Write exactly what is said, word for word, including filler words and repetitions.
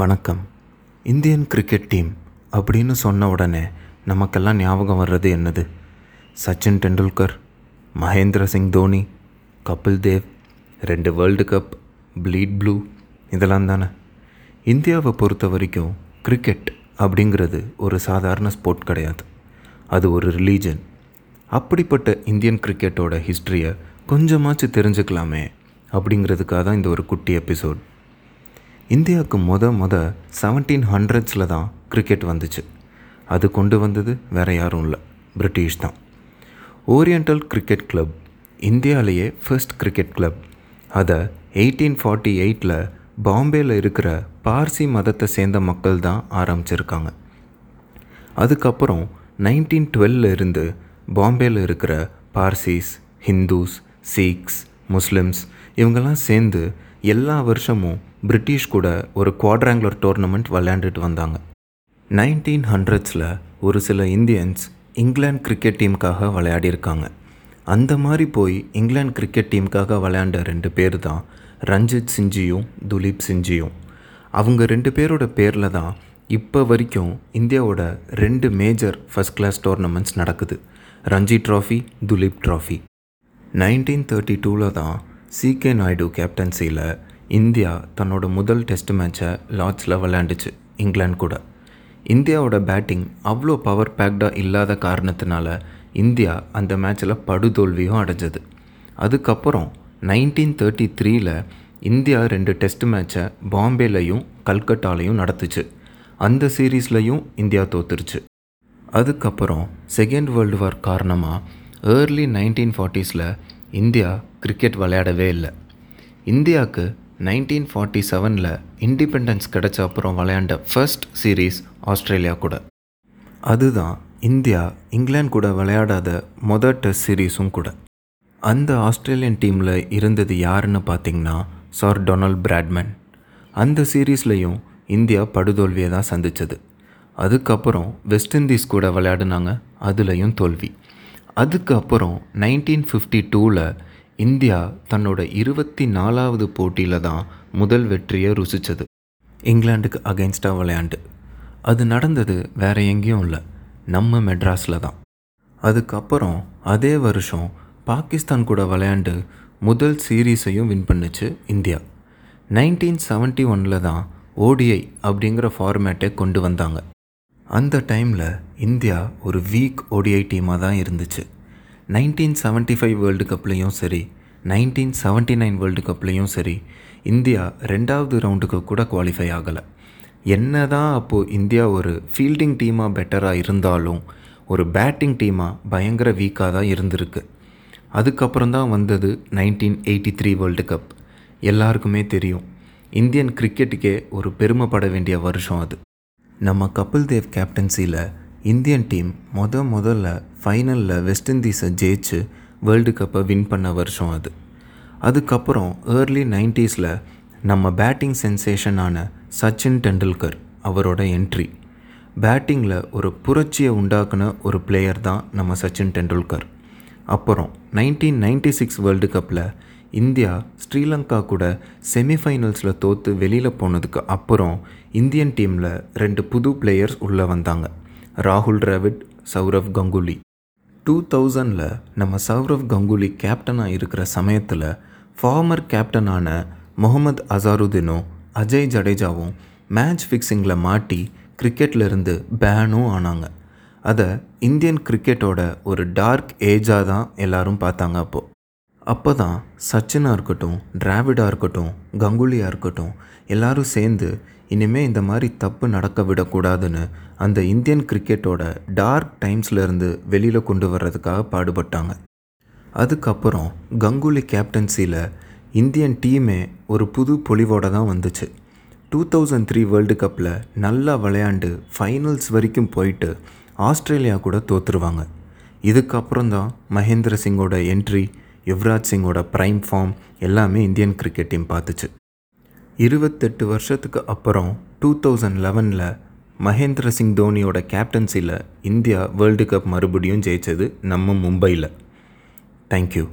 வணக்கம். Indian cricket team அப்படின்னு சொன்ன உடனே நமக்கெல்லாம் ஞாபகம் வர்றது என்னது? சச்சின் டெண்டுல்கர், மகேந்திர சிங் தோனி, கபில் தேவ், ரெண்டு வேர்ல்டு கப், ப்ளீட் ப்ளூ, இதெல்லாம் தானே. இந்தியாவை பொறுத்த வரைக்கும் கிரிக்கெட் அப்படிங்கிறது ஒரு சாதாரண ஸ்போர்ட் கிடையாது, அது ஒரு ரிலீஜன். அப்படிப்பட்ட இந்தியன் கிரிக்கெட்டோட ஹிஸ்ட்ரியை கொஞ்சமாச்சு தெரிஞ்சுக்கலாமே அப்படிங்கிறதுக்காக தான் இந்த ஒரு குட்டி எபிசோட். இந்தியாவுக்கு மொத மொத செவன்டீன் ஹண்ட்ரட்ஸில் தான் கிரிக்கெட் வந்துச்சு. அது கொண்டு வந்தது வேறு யாரும் இல்லை, பிரிட்டிஷ் தான். ஓரியண்டல் கிரிக்கெட் கிளப், இந்தியாவிலேயே ஃபர்ஸ்ட் கிரிக்கெட் கிளப். அதை எயிட்டீன் ஃபார்ட்டி எயிட்டில் பாம்பேயில் இருக்கிற பார்சி மதத்தை சேர்ந்த மக்கள் தான் ஆரம்பிச்சிருக்காங்க. அதுக்கப்புறம் நைன்டீன் டுவெல்லில் இருந்து பாம்பேயில் இருக்கிற பார்சிஸ், ஹிந்துஸ், சீக்ஸ், முஸ்லிம்ஸ் இவங்கெல்லாம் சேர்ந்து எல்லா வருஷமும் பிரிட்டிஷ் கூட ஒரு குவாட்ராங்குலர் டோர்னமெண்ட் விளையாண்டுட்டு வந்தாங்க. நைன்டீன் ஹண்ட்ரட்ஸில் ஒரு சில இந்தியன்ஸ் இங்கிலாந்து கிரிக்கெட் டீமுக்காக விளையாடியிருக்காங்க. அந்த மாதிரி போய் இங்கிலாந்து கிரிக்கெட் டீமுக்காக விளையாண்ட ரெண்டு பேர் தான் ரஞ்சித் சிங்ஜியும் துலீப் சிங்ஜியும். அவங்க ரெண்டு பேரோட பேரில் தான் இப்போ வரைக்கும் இந்தியாவோட ரெண்டு மேஜர் ஃபஸ்ட் கிளாஸ் டோர்னமெண்ட்ஸ் நடக்குது, Ranjit trophy, Duleep trophy. Nineteen thirty டூவில் தான் சி கே நாயுடு கேப்டன்சியில் இந்தியா தன்னோட முதல் டெஸ்ட் மேட்சை லார்ட்ஸில் விளையாண்டுச்சு இங்கிலாந்து கூட. இந்தியாவோட பேட்டிங் அவ்வளோ பவர் பேக்டாக இல்லாத காரணத்தினால இந்தியா அந்த மேட்சில் படுதோல்வியும் அடைஞ்சது. அதுக்கப்புறம் நைன்டீன் தேர்ட்டி த்ரீயில் இந்தியா ரெண்டு டெஸ்ட் மேட்சை பாம்பேலையும் கல்கட்டாலையும் நடத்துச்சு. அந்த சீரீஸ்லையும் இந்தியா தோத்துருச்சு. அதுக்கப்புறம் செகண்ட் வேர்ல்டு வார் காரணமாக ஏர்லி நைன்டீன் ஃபார்ட்டிஸில் இந்தியா கிரிக்கெட் விளையாடவே இல்லை. இந்தியாவுக்கு நைன்டீன் ஃபார்ட்டி செவனில் இண்டிபெண்டன்ஸ் கிடைச்ச அப்புறம் விளையாண்ட ஃபர்ஸ்ட் சீரீஸ் ஆஸ்திரேலியா கூட. அதுதான் இந்தியா இங்கிலாந்து கூட விளையாடாத மொதல் டெஸ்ட் சீரீஸும் கூட. அந்த ஆஸ்திரேலியன் டீமில் இருந்தது யாருன்னு பார்த்திங்கன்னா சார் டொனால்ட் பிராட்மேன். அந்த சீரீஸ்லையும் இந்தியா படுதோல்வியை தான் சந்தித்தது. அதுக்கப்புறம் வெஸ்ட் இண்டீஸ் கூட விளையாடினாங்க, அதுலேயும் தோல்வி. அதுக்கப்புறம் நைன்டீன் ஃபிஃப்டி டூவில் இந்தியா தன்னோட இருபத்தி நாலாவது போட்டியில் தான் முதல் வெற்றியை ருசித்தது, இங்கிலாந்துக்கு அகெயின்ஸ்டாக விளையாண்டு. அது நடந்தது வேறு எங்கேயும் இல்லை, நம்ம மெட்ராஸில் தான். அதுக்கப்புறம் அதே வருஷம் பாகிஸ்தான் கூட விளையாண்டு முதல் சீரீஸையும் வின் பண்ணிச்சு இந்தியா. நைன்டீன் செவன்ட்டி ஒனில் தான் ஓடிஐ அப்படிங்கிற ஃபார்மேட்டை கொண்டு வந்தாங்க. அந்த டைமில் இந்தியா ஒரு வீக் ஓடிஐ டீமாக தான் இருந்துச்சு. நைன்டீன் செவன்ட்டி ஃபைவ் வேர்ல்டு கப்லேயும் சரி, நைன்டீன் செவன்ட்டி நைன் வேர்ல்டு கப்லேயும் சரி, இந்தியா ரெண்டாவது ரவுண்டுக்கு கூட குவாலிஃபை ஆகலை. என்ன தான் அப்போது இந்தியா ஒரு ஃபீல்டிங் டீமாக பெட்டராக இருந்தாலும் ஒரு பேட்டிங் டீமாக பயங்கர வீக்காக தான் இருந்திருக்கு. அதுக்கப்புறம் தான் வந்தது nineteen eighty three world cup. எல்லாருக்குமே தெரியும், இந்தியன் கிரிக்கெட்டுக்கே ஒரு பெருமைப்பட வேண்டிய வருஷம் அது. நம்ம கபில் தேவ் கேப்டன்சியில் இந்தியன் டீம் மொத முதல்ல ஃபைனலில் வெஸ்ட் இண்டீஸை ஜெயிச்சு வேர்ல்டு கப்பை வின் பண்ண வருஷம் அது. அதுக்கப்புறம் ஏர்லி நைன்டீஸில் நம்ம பேட்டிங் சென்சேஷனான சச்சின் டெண்டுல்கர் அவரோட என்ட்ரி. பேட்டிங்கில் ஒரு புரட்சியை உண்டாக்குன ஒரு பிளேயர் தான் நம்ம சச்சின் டெண்டுல்கர். அப்புறம் நைன்டீன் நைன்டி சிக்ஸ் வேர்ல்டு கப்பில் இந்தியா ஸ்ரீலங்கா கூட செமிஃபைனல்ஸில் தோற்று வெளியில் போனதுக்கு அப்புறம் இந்தியன் டீமில் ரெண்டு புது பிளேயர்ஸ் உள்ளே வந்தாங்க, ராகுல் டிராவிட், சௌரவ் கங்குலி. டூ தௌசண்டில் நம்ம சௌரவ் கங்குலி கேப்டனாக இருக்கிற சமயத்தில் ஃபார்மர் கேப்டனான முகமது அசாருதீனும் அஜய் ஜடேஜாவும் மேட்ச் ஃபிக்ஸிங்கில் மாட்டி கிரிக்கெட்லேருந்து பேனும் ஆனாங்க. அதை இந்தியன் கிரிக்கெட்டோட ஒரு டார்க் ஏஜாக தான் எல்லோரும் பார்த்தாங்க அப்போது. அப்போ தான் சச்சினாக இருக்கட்டும், டிராவிடாக இருக்கட்டும், கங்குலியாக இருக்கட்டும், எல்லாரும் சேர்ந்து இனிமேல் இந்த மாதிரி தப்பு நடக்க விடக்கூடாதுன்னு அந்த இந்தியன் கிரிக்கெட்டோட டார்க் டைம்ஸ்லேருந்து வெளியில் கொண்டு வர்றதுக்காக பாடுபட்டாங்க. அதுக்கப்புறம் கங்குலி கேப்டன்சியில் இந்தியன் டீமே ஒரு புது பொலிவோடு தான் வந்துச்சு. டூ தௌசண்ட் த்ரீ வேர்ல்டு கப்பில் நல்லா விளையாண்டு ஃபைனல்ஸ் வரைக்கும் போயிட்டு ஆஸ்திரேலியா கூட தோற்றுருவாங்க. இதுக்கப்புறம் தான் மகேந்திர சிங்கோட என்ட்ரி, யுவராஜ் சிங்கோட ப்ரைம் ஃபார்ம் எல்லாமே இந்தியன் கிரிக்கெட் டீம் பார்த்துச்சு. இருபத்தெட்டு வருஷத்துக்கு அப்புறம் டூ தௌசண்ட் லெவனில் மகேந்திர சிங் தோனியோட கேப்டன்சியில் இந்தியா வேர்ல்டு கப் மறுபடியும் ஜெயித்தது நம்ம மும்பையில். தேங்க்யூ.